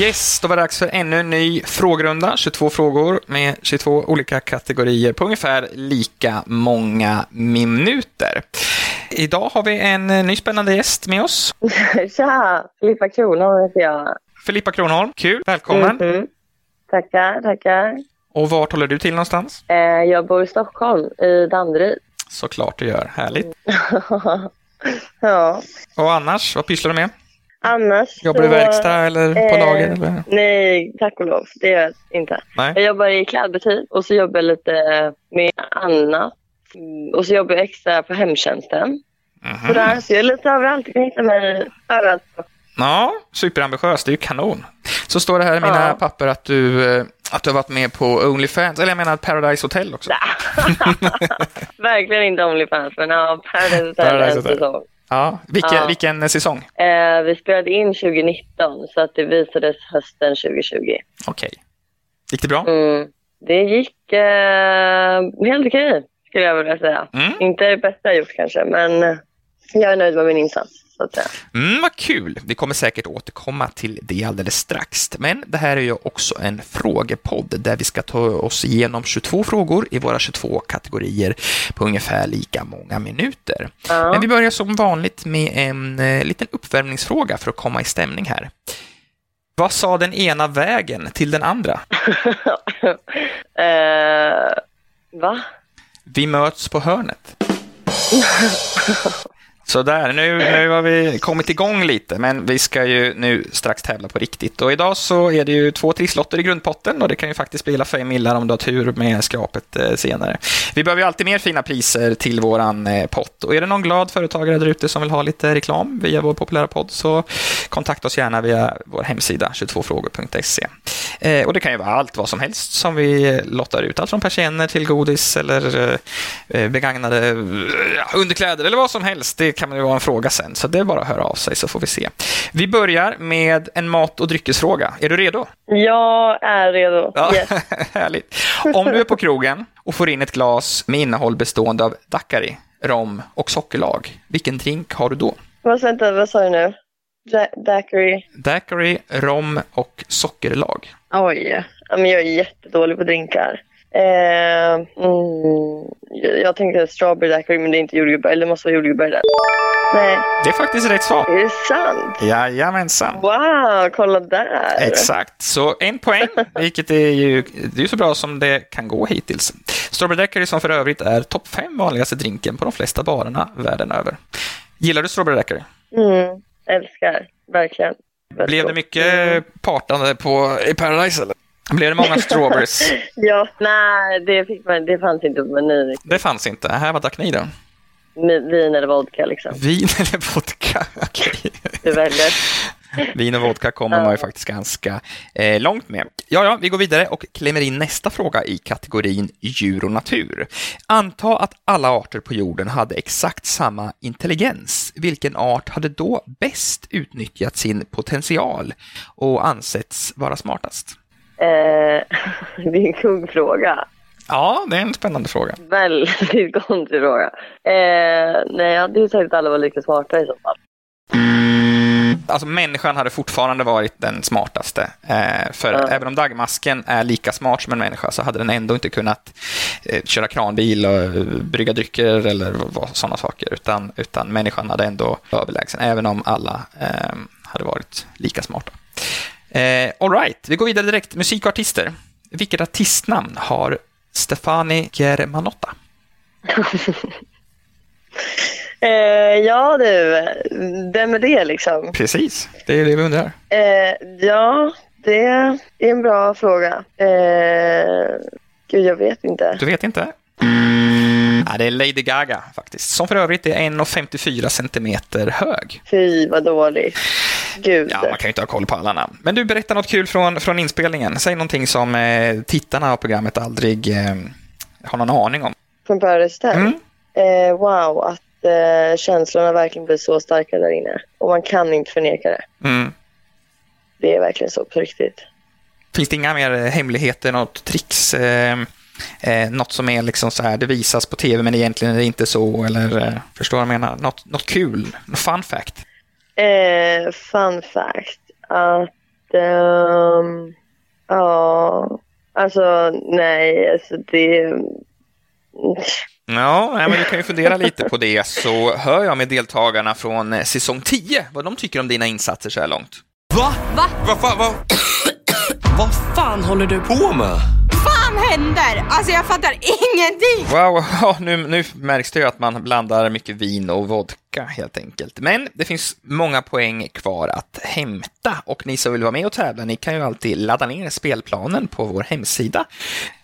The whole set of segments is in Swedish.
Yes, då var det dags för ännu en ny frågerunda. 22 frågor med 22 olika kategorier på ungefär lika många minuter. Idag har vi en ny spännande gäst med oss. Tja, Filippa Kronholm heter jag. Filippa Kronholm, kul, välkommen. Mm-hmm. Tackar, tackar. Och vart håller du till någonstans? Jag bor i Stockholm, i Danderyd. Såklart du gör, härligt. Ja. Och annars, vad pysslar du med? Annars jobbar du i verkstad eller på lager? Eller? Nej, tack och lov. Det gör jag inte. Nej. Jag jobbar i klädbutik och så jobbar jag lite med annat. Och så jobbar jag extra på hemtjänsten. Mm-hmm. Sådär, så jag är lite överallt. Jag kan hitta mig överallt. Ja, superambitiös. Det är ju kanon. Så står det här i mina papper att du har varit med på OnlyFans. Eller jag menar Paradise Hotel också. Verkligen inte OnlyFans, men Paradise Hotel. Ja, vilken säsong? Vi spelade in 2019 så att det visades hösten 2020. Okej. Gick det bra? Mm, det gick helt okej, skulle jag vilja säga. Mm. Inte det bästa jag gjort kanske, men jag är nöjd med min insats. Vad kul! Vi kommer säkert återkomma till det alldeles strax. Men det här är ju också en frågepodd där vi ska ta oss igenom 22 frågor i våra 22 kategorier på ungefär lika många minuter. Ja. Men vi börjar som vanligt med en liten uppvärmningsfråga för att komma i stämning här. Vad sa den ena vägen till den andra? Va? Vi möts på hörnet. Så där, nu har vi kommit igång lite, men vi ska ju nu strax tävla på riktigt. Och idag så är det ju 2 trisslotter i grundpotten och det kan ju faktiskt bli hela 5 millar om du har tur med skrapet senare. Vi behöver ju alltid mer fina priser till våran pott. Och är det någon glad företagare där ute som vill ha lite reklam via vår populära podd så kontakta oss gärna via vår hemsida 22fragor.se. Och det kan ju vara allt vad som helst som vi lottar ut. Allt från persienner till godis eller begagnade underkläder eller vad som helst. Det kan ju vara en fråga sen, så det är bara att höra av sig så får vi se. Vi börjar med en mat- och dryckesfråga. Är du redo? Jag är redo. Ja, yes. Härligt. Om du är på krogen och får in ett glas med innehåll bestående av daiquiri, rom och sockerlag, vilken drink har du då? Vänta, vad sa du nu? Daiquiri. Daiquiri, rom och sockerlag. Oj, jag är jättedålig på drinkar. Jag tänkte strawberry daiquiri, men det är inte jordgubbar. Eller det måste vara jordgubbar där. Nej. Det är faktiskt rätt svar. Det är sant. Jajamensan. Wow, kolla där. Exakt, så 1 poäng. Vilket är ju så bra som det kan gå hittills. Strawberry daiquiri som för övrigt är topp 5 vanligaste drinken på de flesta barerna världen över. Gillar du strawberry daiquiri? Älskar, verkligen. Blev det mycket partande i Paradise eller? Blev det många strawberries? Ja, nej, det fanns inte på menyn. Det fanns inte. Här var daiquiri då. Vin eller vodka liksom. Vin eller vodka, okej. Du väljer. Vin och vodka kommer man ju faktiskt ganska långt med. Ja, vi går vidare och klämmer in nästa fråga i kategorin djur och natur. Anta att alla arter på jorden hade exakt samma intelligens. Vilken art hade då bäst utnyttjat sin potential och ansetts vara smartast? Det är en kung fråga. Ja, det är en spännande fråga. Väldigt konstig fråga. Nej, jag hade ju sagt att alla var lika smarta i så fall. Alltså människan hade fortfarande varit den smartaste. För även om dagmasken är lika smart som en människa så hade den ändå inte kunnat köra kranbil och brygga drycker eller sådana saker. Utan människan hade ändå överlägsen, även om alla hade varit lika smarta. All right, vi går vidare direkt. Musik och artister. Vilket artistnamn har Stefani Germanotta? Ja du, vem är det liksom? Precis, det är det vi undrar. Ja, det är en bra fråga. Gud, jag vet inte. Du vet inte? Ja, det är Lady Gaga faktiskt. Som för övrigt är 1,54 centimeter hög. Fy, vad dåligt. Gud. Ja, man kan ju inte ha koll på alla namn. Men du, berättar något kul från inspelningen. Säg någonting som tittarna av programmet aldrig har någon aning om. Från Paradise Hotel? Wow, att känslorna verkligen blir så starka där inne. Och man kan inte förneka det. Mm. Det är verkligen så på riktigt. Finns det inga mer hemligheter, något tricks? Något som är liksom så här, det visas på tv men egentligen är det inte så, eller förstår jag menar, något kul, fun fact. Fun fact att Ja, alltså nej, alltså det... Ja, men du kan ju fundera lite på det. Så hör jag med deltagarna från säsong 10 vad de tycker om dina insatser så här långt. Va? Va? Vad fan håller du på med? Fan händer? Alltså jag fattar ingenting. Wow, ja, nu märks det ju att man blandar mycket vin och vodka helt enkelt. Men det finns många poäng kvar att hämta. Och ni som vill vara med och tävla, ni kan ju alltid ladda ner spelplanen på vår hemsida.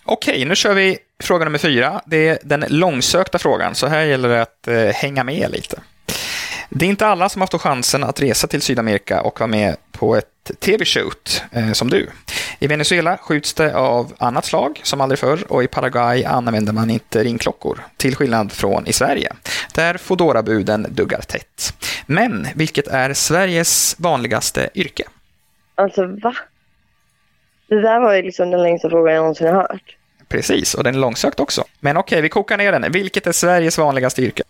Okej, nu kör vi fråga nummer 4. Det är den långsökta frågan, så här gäller det att hänga med lite. Det är inte alla som har haft chansen att resa till Sydamerika och vara med på ett tv-shoot som du. I Venezuela skjuts det av annat slag som aldrig förr, och i Paraguay använder man inte ringklockor, till skillnad från i Sverige, där fodorabuden duggar tätt. Men vilket är Sveriges vanligaste yrke? Alltså va? Det där var ju liksom den längsta frågan jag någonsin har hört. Precis, och den är långsökt också. Men okej, vi kokar ner den. Vilket är Sveriges vanligaste yrke?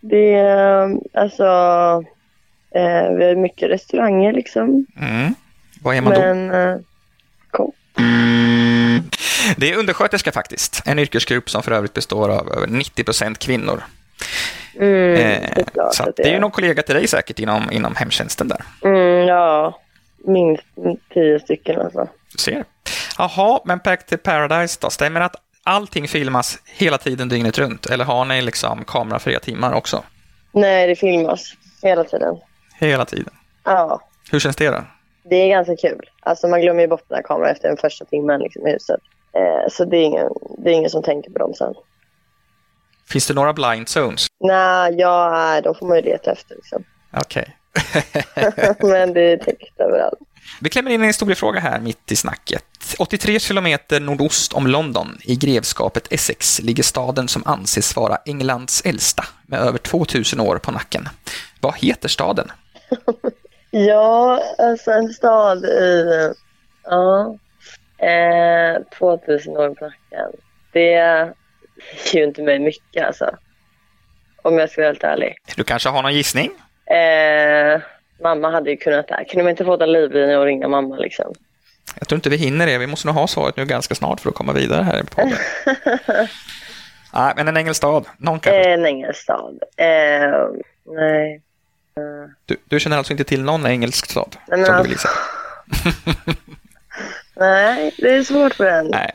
Det är, alltså... vi har mycket restauranger liksom. Mm. Vad är man då? Men, cool. Det är undersköterska faktiskt. En yrkesgrupp som för övrigt består av över 90% kvinnor. Så det är ju någon kollega till dig säkert inom hemtjänsten där. Ja, minst 10 stycken alltså. Du ser. Jaha, men Back to Paradise då. Stämmer att allting filmas hela tiden dygnet runt? Eller har ni liksom kamerafria timmar också? Nej, det filmas hela tiden. Hela tiden? Ja. Hur känns det då? Det är ganska kul. Alltså man glömmer ju bort den här kameran efter den första timmen liksom, i huset. Så det är ingen som tänker på dem sen. Finns det några blind zones? Nej, ja, då får man ju leta efter liksom. Okej. Men det är täckt överallt. Vi klämmer in en historiefråga här mitt i snacket. 83 kilometer nordost om London i grevskapet Essex ligger staden som anses vara Englands äldsta med över 2000 år på nacken. Vad heter staden? Ja, alltså en stad i... Ja. 2000 år på nacken. Det är ju inte mig mycket alltså. Om jag ska vara helt ärlig. Du kanske har någon gissning? Mamma hade ju kunnat där. Kunde man inte få den livbilen och ringa mamma liksom? Jag tror inte vi hinner det. Vi måste nog ha svaret nu ganska snart för att komma vidare här i podden. Nej, men en engelsk stad. Någon kanske? En engelsk stad. Nej. Du känner alltså inte till någon engelsk stad? Nej, som du vill säga. Nej, det är svårt för en. Nej.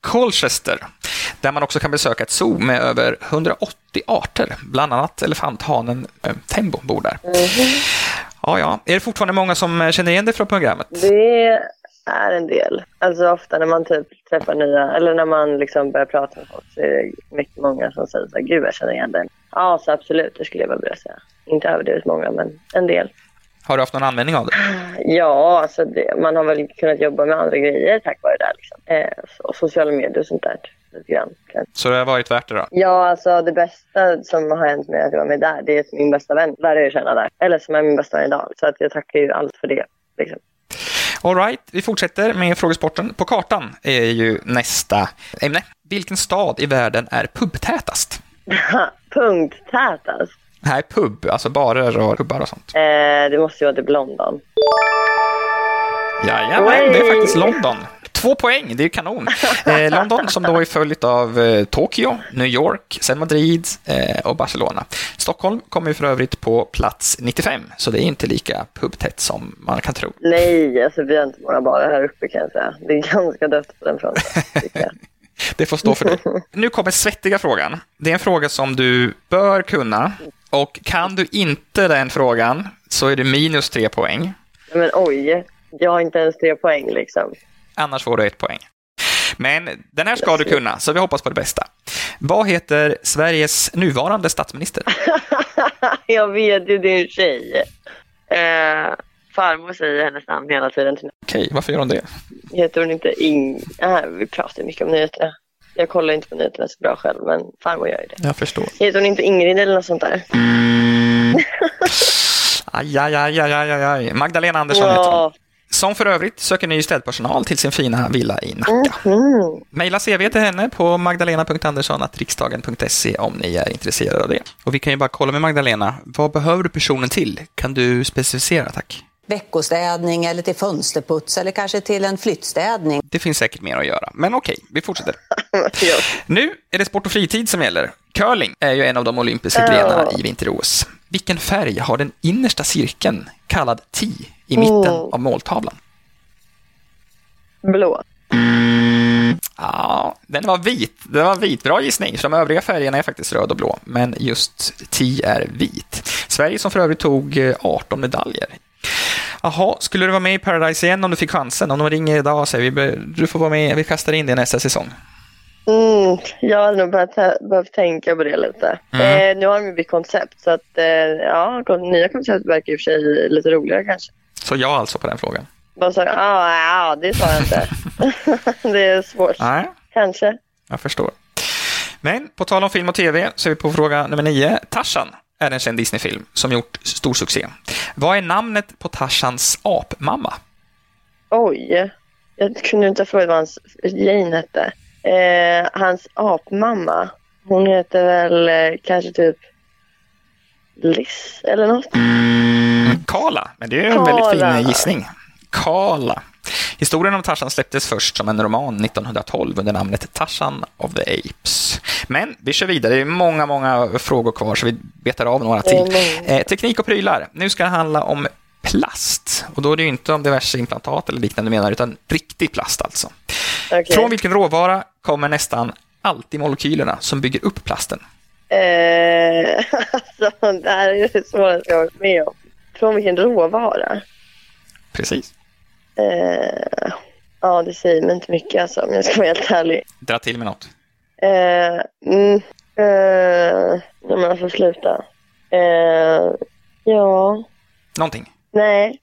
Colchester, där man också kan besöka ett zoo med över 180 arter. Bland annat elefanthanen Tembo bor där. Mm-hmm. Ja. Är det fortfarande många som känner igen det från programmet? Det är en del. Alltså ofta när man typ träffar nya, eller när man liksom börjar prata med folk, så är det mycket många som säger såhär, gud jag känner igen den. Ja, så absolut, det skulle jag bara vilja säga. Inte överdrivet många, men en del. Har du haft någon användning av det? Ja, alltså man har väl kunnat jobba med andra grejer tack vare det där liksom. Och sociala medier och sånt där. Lite grann. Så det har varit värt det då? Ja, alltså det bästa som har hänt med att jag var med där, det är min bästa vän. Där är jag känna där. Eller som är min bästa vän idag. Så att jag tackar ju allt för det liksom. All right, vi fortsätter med frågesporten. På kartan är ju nästa ämne. Vilken stad i världen är pubtätast? Punktätast? Nej, pub. Alltså barer och pubbar och sånt. Det måste ju vara typ London. Jajamän, det är faktiskt London. 2 poäng, det är kanon. London som då är följt av Tokyo, New York, sen Madrid och Barcelona. Stockholm kommer ju för övrigt på plats 95, så det är inte lika pubtätt som man kan tro. Nej, alltså vi har inte många barer här uppe kan jag säga. Det är ganska dött på den fronten, tycker jag. Det får stå för dig. Nu kommer svettiga frågan. Det är en fråga som du bör kunna. Och kan du inte den frågan så är det minus 3 poäng. Men oj, jag har inte ens 3 poäng liksom. Annars får du 1 poäng. Men den här ska du kunna, så vi hoppas på det bästa. Vad heter Sveriges nuvarande statsminister? Jag vet ju, din tjej. Farmor säger hennes namn hela tiden. Okej, varför gör hon det? Heter hon inte vi pratar mycket om nyheterna. Jag kollar inte på nyheterna så bra själv, men farmor gör ju det. Jag förstår. Heter hon inte Ingrid eller något sånt där? Magdalena Andersson heter hon. som för övrigt söker ny städpersonal till sin fina villa i Nacka. Mm-hmm. Maila CV till henne på magdalena.andersson@riksdagen.se om ni är intresserade av det. Och vi kan ju bara kolla med Magdalena. Vad behöver du personen till? Kan du specificera, tack? Veckostädning eller till fönsterputs eller kanske till en flyttstädning. Det finns säkert mer att göra, men okej, vi fortsätter. Nu är det sport och fritid som gäller. Curling är ju en av de olympiska grenarna i vinter-OS. Vilken färg har den innersta cirkeln, kallad T, i mitten av måltavlan? Blå. Ja, den var vit. Den var vit. Bra gissning. Så de övriga färgerna är faktiskt röd och blå. Men just T är vit. Sverige som för övrigt tog 18 medaljer. Jaha, skulle du vara med i Paradise igen om du fick chansen? Om de ringer idag och säger du får vara med, vi kastar in det nästa säsong. Jag har nog behövt tänka på det lite. Nu har de ju bytt koncept, så att nya koncept verkar i och för sig lite roligare kanske. Så jag alltså på den frågan? Bara så, det sa jag inte. Det är svårt. Nej. Kanske. Jag förstår. Men på tal om film och tv så är vi på fråga nummer 9. Tarzan är en känd Disney-film som gjort stor succé. Vad är namnet på Tarzans apmamma? Oj, jag kunde inte fråga vad hans Jane hette. Hans apmamma, hon heter väl kanske typ Liss eller något. Kala, men det är en väldigt fin gissning. Kala. Historien om Tarzan släpptes först som en roman 1912 under namnet Tarzan of the Apes. Men vi kör vidare, det är många, många frågor kvar så vi betar av några till. Teknik och prylar. Nu ska det handla om plast. Och då är det ju inte om diverse implantat eller liknande menar, utan riktig plast alltså. Okay. Från vilken råvara kommer nästan alltid molekylerna som bygger upp plasten? Det här är det svåraste jag har varit med om. Från vilken råvara? Precis. Det säger mig inte mycket alltså, om jag ska vara helt ärlig. Dra till med något. Jag får sluta. Någonting? Nej.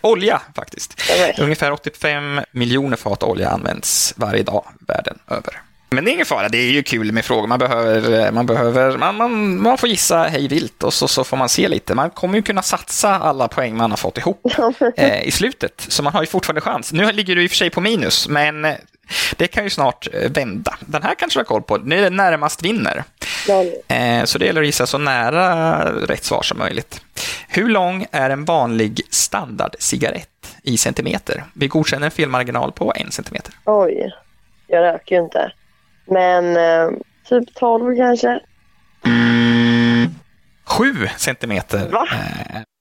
Olja faktiskt. Ungefär 85 miljoner fat olja används varje dag världen över. Men det är ingen fara, det är ju kul med frågor. Man får gissa hej vilt och så får man se lite. Man kommer ju kunna satsa alla poäng man har fått ihop i slutet. Så man har ju fortfarande chans. Nu ligger du i och för sig på minus, men det kan ju snart vända. Den här kanske du har koll på. Nu är det närmast vinner. Så det gäller att gissa så nära rätt svar som möjligt. Hur lång är en vanlig standardcigarett i centimeter? Vi godkänner en felmarginal på 1 centimeter. Oj, jag röker ju inte. Men typ 12 kanske. 7 centimeter. Va?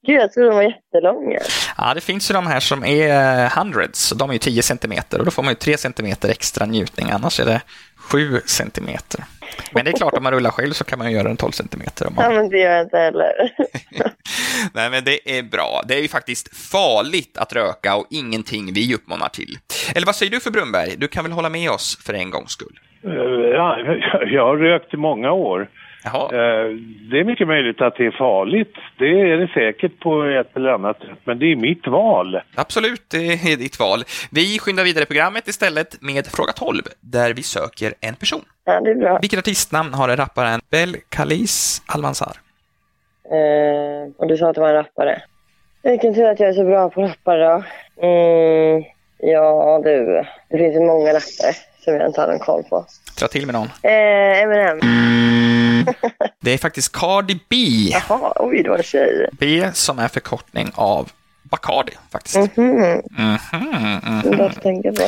Gud, jag tror de var jättelånga. Ja, det finns ju de här som är hundreds. De är ju 10 centimeter och då får man ju 3 centimeter extra njutning. Annars är det 7 centimeter. Men det är klart, om man rullar själv så kan man ju göra en 12 centimeter. Om man... Ja, men det gör jag inte heller. Nej, men det är bra. Det är ju faktiskt farligt att röka och ingenting vi uppmanar till. Eller vad säger du för Brunberg? Du kan väl hålla med oss för en gångs skull? Ja, jag har rökt i många år. Jaha. Det är mycket möjligt att det är farligt. Det är det säkert på ett eller annat sätt. Men det är mitt val. Absolut, det är ditt val. Vi skyndar vidare programmet istället med fråga 12, där vi söker en person. Ja, det är bra. Vilket artistnamn har rapparen Bel Kalis Alvansar? Och du sa att det var en rappare. Vilken tur att jag är så bra på rappare. Ja, du. Det finns ju många rappare som jag inte hade en koll på. Dra till med någon. M&M. Det är faktiskt Cardi B. Jaha, oj, det var en tjej. B som är förkortning av Bacardi faktiskt. Jag tänker på.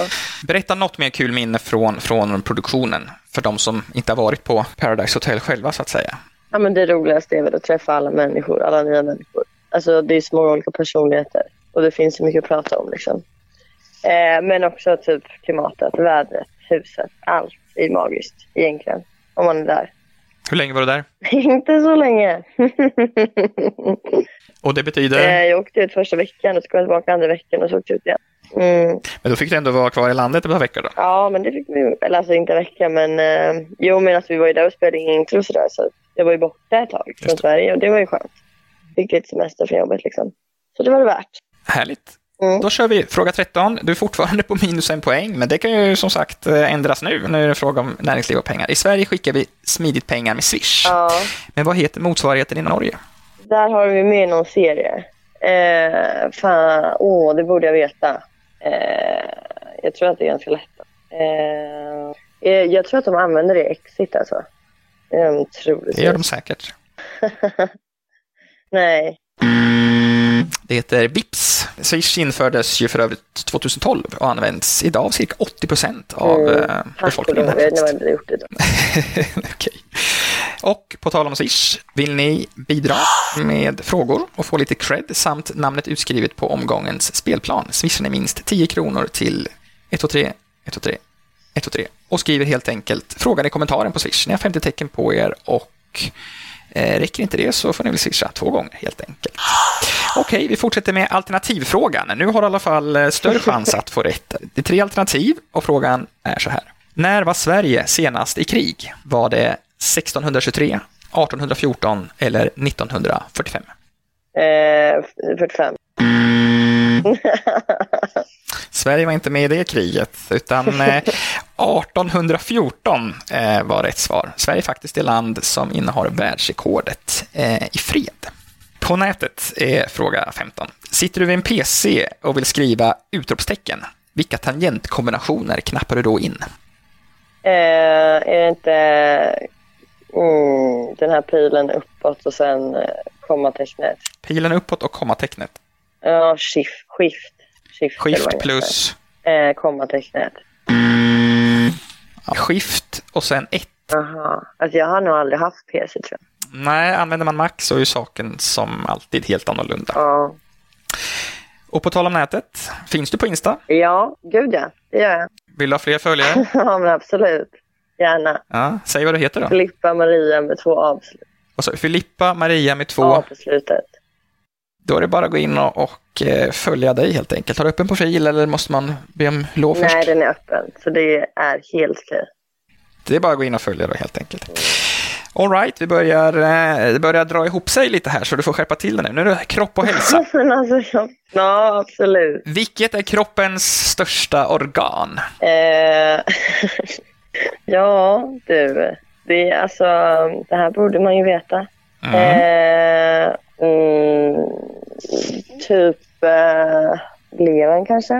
Berätta något mer kul minne från produktionen för de som inte har varit på Paradise Hotel själva så att säga. Ja, men det roligaste är väl att träffa alla människor, alla nya människor. Alltså det är så många olika personligheter och det finns så mycket att prata om liksom. Men också typ klimatet, vädret, huset, allt är magiskt egentligen om man är där. Hur länge var du där? Inte så länge. Och det betyder? Jag åkte ut första veckan och så kom jag tillbaka andra veckan och så åkte ut igen. Men då fick du ändå vara kvar i landet ett par veckor då? Ja, men det fick vi, eller alltså inte en vecka, men vi var ju där och spelade in intro sådär, så jag var ju borta ett tag från Sverige och det var ju skönt. Fick lite semester från jobbet liksom. Så det var det värt. Härligt. Då kör vi fråga 13. Du är fortfarande på minus 1 poäng, men det kan ju som sagt ändras nu. Nu är det en fråga om näringsliv och pengar. I Sverige skickar vi smidigt pengar med Swish. Ja. Men vad heter motsvarigheten i Norge? Där har vi med någon serie. Det borde jag veta. Jag tror att det är ganska lätt. Jag tror att de använder det i Exit alltså. Det gör de säkert. Nej. Det heter Vips. Swish infördes ju för övrigt 2012 och används idag av cirka 80% av befolkningen. Tack för gjort idag. Okej. Och på tal om Swish, vill ni bidra med frågor och få lite cred samt namnet utskrivet på omgångens spelplan, swishar ni minst 10 kronor till 123 123 123 och skriver helt enkelt frågan i kommentaren på Swish. Ni har 50 tecken på er och räcker inte det så får ni väl swisha 2 gånger helt enkelt. Okej, vi fortsätter med alternativfrågan. Nu har i alla fall större chans att få rätt. Det är 3 alternativ och frågan är så här. När var Sverige senast i krig? Var det 1623, 1814 eller 1945? 45. Sverige var inte med i det kriget utan 1814 var rätt svar. Sverige är faktiskt det land som innehar världsrekordet i fred. På nätet är fråga 15. Sitter du vid en PC och vill skriva utropstecken, vilka tangentkombinationer knappar du då in? Är det inte den här pilen uppåt och sen kommatecknet? Pilen uppåt och kommatecknet. Ja, Shift plus kommatecknet. Ja, Shift och sen 1. Jaha, alltså jag har nog aldrig haft PC tror jag. Nej, använder man Mac så är ju saken som alltid helt annorlunda. Ja. Och på tal om nätet, finns du på Insta? Ja, gud ja, det gör jag. Vill du ha fler följare? Ja, men absolut. Gärna. Ja, säg vad du heter då. Filippa Maria med 2 avslut. Alltså, Filippa Maria med 2 på slutet. Då är det bara att gå in och följa dig helt enkelt. Har du öppen profil eller måste man be om lov först? Nej, den är öppen. Så det är helt okej. Det är bara att gå in och följa då helt enkelt. All right, det börjar dra ihop sig lite här så du får skärpa till den nu. Nu är det kropp och hälsa. Ja, absolut. Vilket är kroppens största organ? Ja, du. Det är alltså, det här borde man ju veta. Typ levern kanske.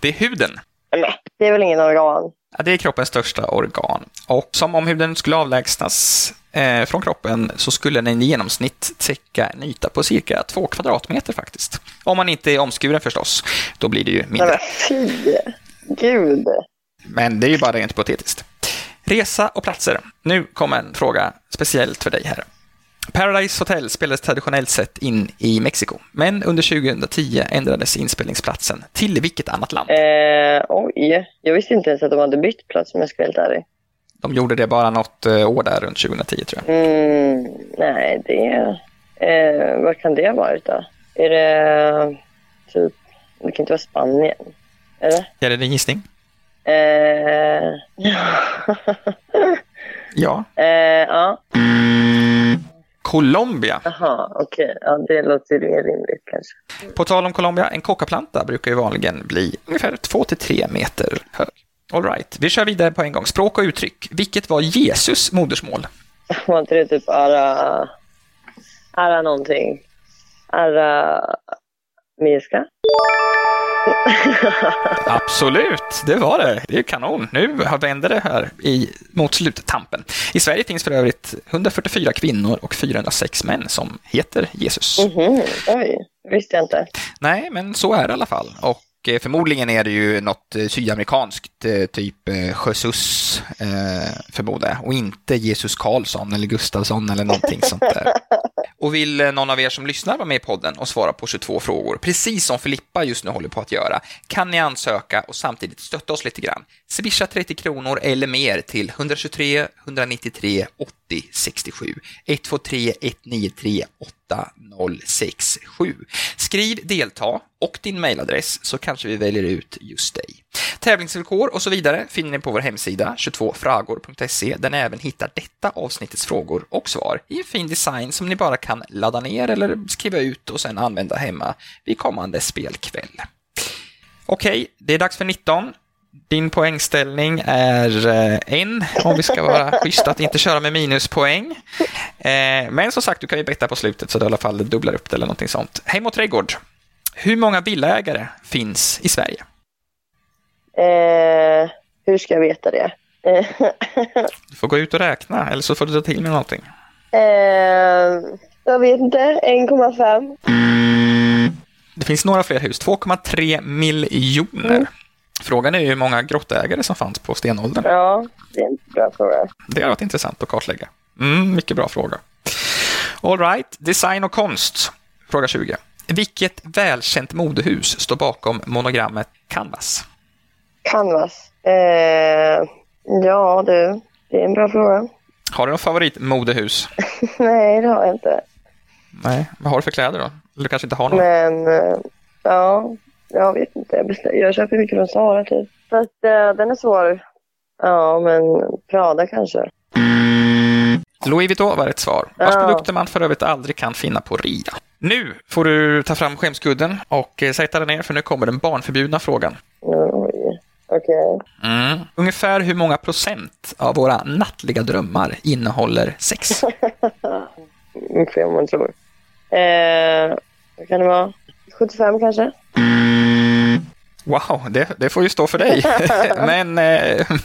Det är huden. Nej, det är väl ingen organ. Ja, det är kroppens största organ. Och som om huden skulle avlägsnas från kroppen så skulle den i genomsnitt täcka en yta på cirka 2 kvadratmeter faktiskt. Om man inte är omskuren förstås, då blir det ju mindre. Nej, gud. Men det är ju bara rent hypotetiskt. Resa och platser. Nu kommer en fråga speciellt för dig här. Paradise Hotel spelades traditionellt sett in i Mexiko. Men under 2010 ändrades inspelningsplatsen till vilket annat land? Oj, jag visste inte ens att de hade bytt plats om jag ska vara helt ärlig. De gjorde det bara något år där runt 2010 tror jag. Nej, det... vad kan det ha varit då? Är det... typ... det kan inte vara Spanien, eller? Är det en gissning? Ja. Ja. Colombia. Jaha, okej. Ja, det låter mer rimligt kanske. På tal om Colombia, en kokaplanta brukar ju vanligen bli ungefär 2-3 meter hög. All right, vi kör vidare på en gång. Språk och uttryck. Vilket var Jesus modersmål? Var inte det typ ara någonting? Arameska? Absolut, det var det. Det är kanon. Nu vänder det här mot sluttampen. I Sverige finns för övrigt 144 kvinnor och 406 män som heter Jesus. Oj, visste jag inte. Nej, men så är det i alla fall. Och förmodligen är det ju något sydamerikanskt, typ Jesus förmodar jag. Och inte Jesus Karlsson eller Gustafsson eller någonting sånt där. Och vill någon av er som lyssnar vara med i podden och svara på 22 frågor, precis som Filippa just nu håller på att göra, kan ni ansöka och samtidigt stötta oss lite grann. Swisha 30 kronor eller mer till 123 193 80 67 123 193 8067. Skriv delta och din mailadress så kanske vi väljer ut just dig. Tävlingsvillkor och så vidare finner ni på vår hemsida 22fragor.se där ni även hittar detta avsnittets frågor och svar i en fin design som ni bara kan ladda ner eller skriva ut och sen använda hemma vid kommande spelkväll. Okej, det är dags för 19. Din poängställning är en, om vi ska vara schyssta att inte köra med minuspoäng. Men som sagt, du kan ju betta på slutet så det i alla fall dubblar upp det eller någonting sånt. Hem och trädgård. Hur många villaägare finns i Sverige? Hur ska jag veta det? Du får gå ut och räkna, eller så får du ta till med någonting. Jag vet inte, 1,5. Det finns några fler hus, 2,3 miljoner. Frågan är ju hur många grottägare som fanns på stenåldern. Ja, det är en bra fråga. Det har varit intressant att kartlägga. Mycket bra fråga. All right, design och konst. Fråga 20. Vilket välkänt modehus står bakom monogrammet Canvas? Canvas? Ja, du. Det är en bra fråga. Har du någon favoritmodehus? Nej, det har jag inte. Nej, vad har du för kläder då? Du kanske inte har någon? Men, ja... Jag vet inte, jag köper mycket från Zara typ. Fast den är svår. Ja, men Prada kanske. Louis Vuitton var ett svar. Vars produkter man för övrigt aldrig kan finna på rea. Nu får du ta fram skämskudden och sätta den ner, för nu kommer den barnförbjudna frågan. Okej. Ungefär hur många procent av våra nattliga drömmar innehåller sex? Ungefär om man tror. Vad kan det vara? 75 kanske? Wow, det får ju stå för dig.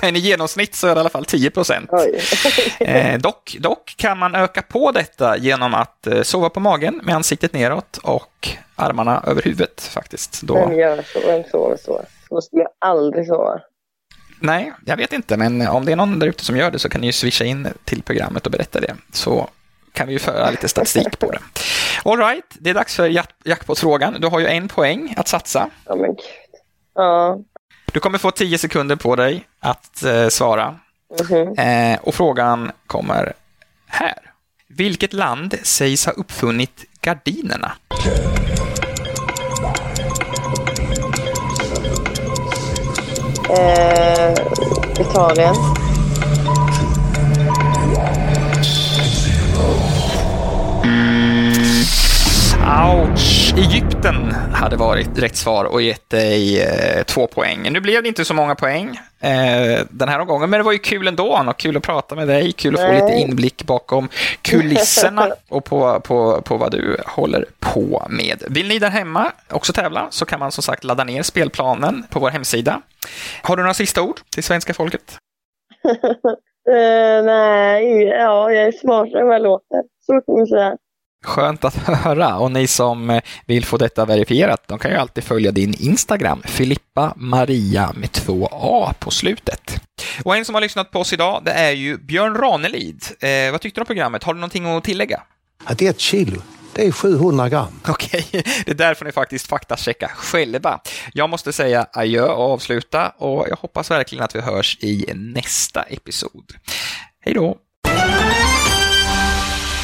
men i genomsnitt så är det i alla fall 10%. Dock kan man öka på detta genom att sova på magen med ansiktet neråt och armarna över huvudet faktiskt. Vem sover så? Så måste jag aldrig sova. Nej, jag vet inte, men om det är någon där ute som gör det så kan ni ju swisha in till programmet och berätta det. Så kan vi ju föra lite statistik på det. All right, det är dags för jackpot-frågan. Du har ju en poäng att satsa. Ja, men du kommer få 10 sekunder på dig att svara. Och frågan kommer här. Vilket land sägs ha uppfunnit gardinerna? Italien. Ouch! Egypten hade varit rätt svar och gett dig 2 poäng. Nu blev det inte så många poäng den här omgången, men det var ju kul ändå. Och kul att prata med dig, kul att få lite inblick bakom kulisserna och på vad du håller på med. Vill ni där hemma också tävla så kan man som sagt ladda ner spelplanen på vår hemsida. Har du några sista ord till svenska folket? Nej, jag är smartare än vad jag låter. Så kan man säga. Skönt att höra, och ni som vill få detta verifierat, de kan ju alltid följa din Instagram, Filippa Maria med 2A på slutet. Och en som har lyssnat på oss idag, det är ju Björn Ranelid. Vad tyckte du om programmet? Har du någonting att tillägga? Att det är 1 kilo. Det är 700 gram. Okej, det är därför ni faktiskt faktachecka själva. Jag måste säga adjö och avsluta, och jag hoppas verkligen att vi hörs i nästa episod. Hej då!